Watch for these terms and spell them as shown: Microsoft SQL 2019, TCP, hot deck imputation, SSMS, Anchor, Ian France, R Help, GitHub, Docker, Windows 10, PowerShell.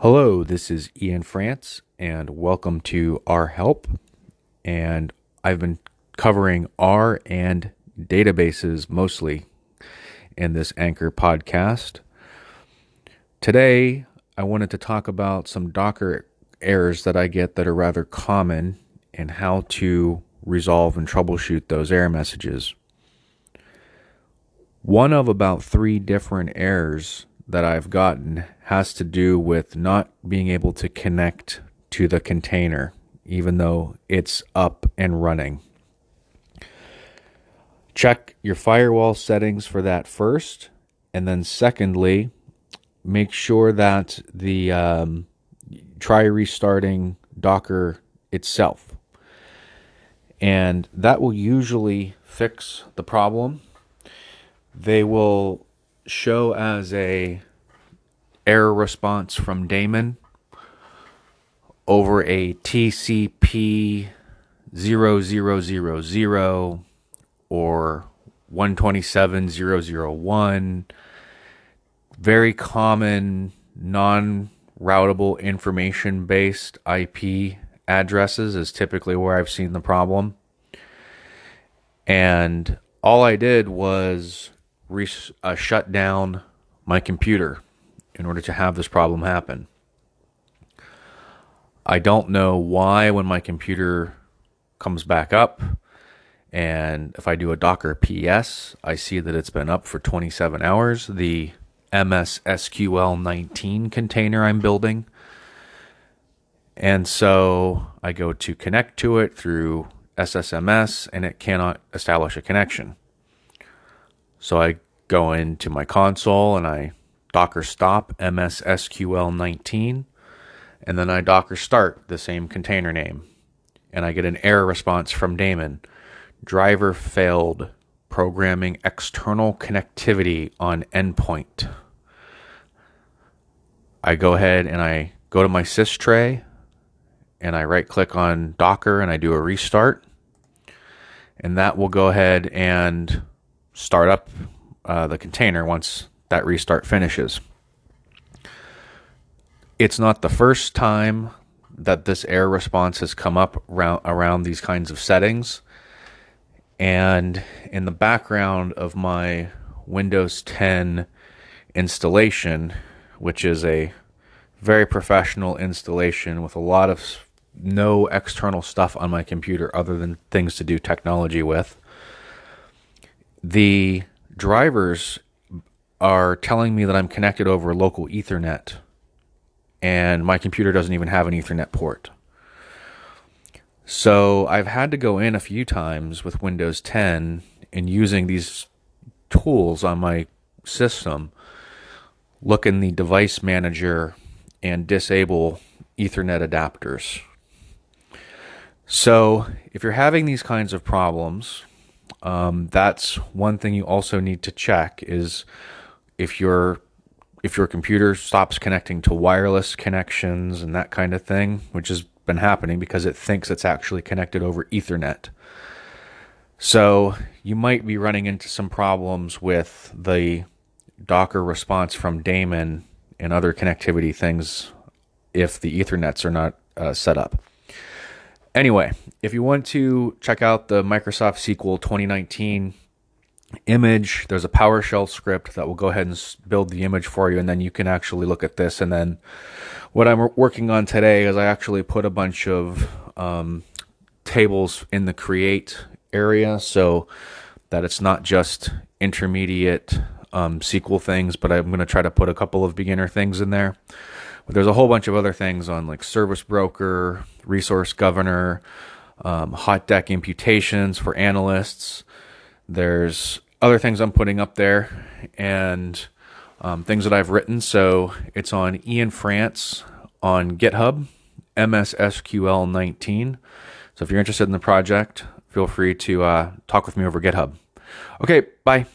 Hello, this is Ian France, and welcome to R Help. And I've been covering R and databases mostly in this Anchor podcast. Today, I wanted to talk about some Docker errors that I get that are rather common and how to resolve and troubleshoot those error messages. One of about three different errors that I've gotten has to do with not being able to connect to the container, even though it's up and running. Check your firewall settings for that first, and then secondly, make sure that the try restarting Docker itself, and that will usually fix the problem. They will show as a error response from daemon over a TCP 0000 or 127.0.0.1, very common non-routable information-based IP addresses is typically where I've seen the problem. And all I did was shut down my computer in order to have this problem happen. I don't know why when my computer comes back up, and if I do a Docker PS, I see that it's been up for 27 hours. The SQL 2019 container I'm building. And so I go to connect to it through SSMS, and it cannot establish a connection. So I go into my console and I Docker stop SQL 2019, and then I Docker start the same container name, and I get an error response from daemon. Driver failed programming external connectivity on endpoint. I go ahead and I go to my sys tray and I right click on Docker and I do a restart, and that will go ahead and start up the container once that restart finishes. It's not the first time that this error response has come up around these kinds of settings. And in the background of my Windows 10 installation, which is a very professional installation with a lot of no external stuff on my computer other than things to do technology with, the drivers are telling me that I'm connected over local Ethernet, and my computer doesn't even have an Ethernet port. So I've had to go in a few times with Windows 10 and using these tools on my system, look in the device manager and disable Ethernet adapters. So if you're having these kinds of problems, that's one thing you also need to check is if your computer stops connecting to wireless connections and that kind of thing, which is been happening because it thinks it's actually connected over Ethernet. So you might be running into some problems with the Docker response from daemon and other connectivity things if the Ethernets are not set up. Anyway, if you want to check out the Microsoft SQL 2019 image, there's a PowerShell script that will go ahead and build the image for you, and then you can actually look at this. And then what I'm working on today is I actually put a bunch of tables in the create area so that it's not just intermediate SQL things, but I'm going to try to put a couple of beginner things in there. But there's a whole bunch of other things on like service broker, resource governor, hot deck imputations for analysts. There's other things I'm putting up there and things that I've written. So it's on Ian France on GitHub, SQL 2019. So if you're interested in the project, feel free to talk with me over GitHub. Okay, bye.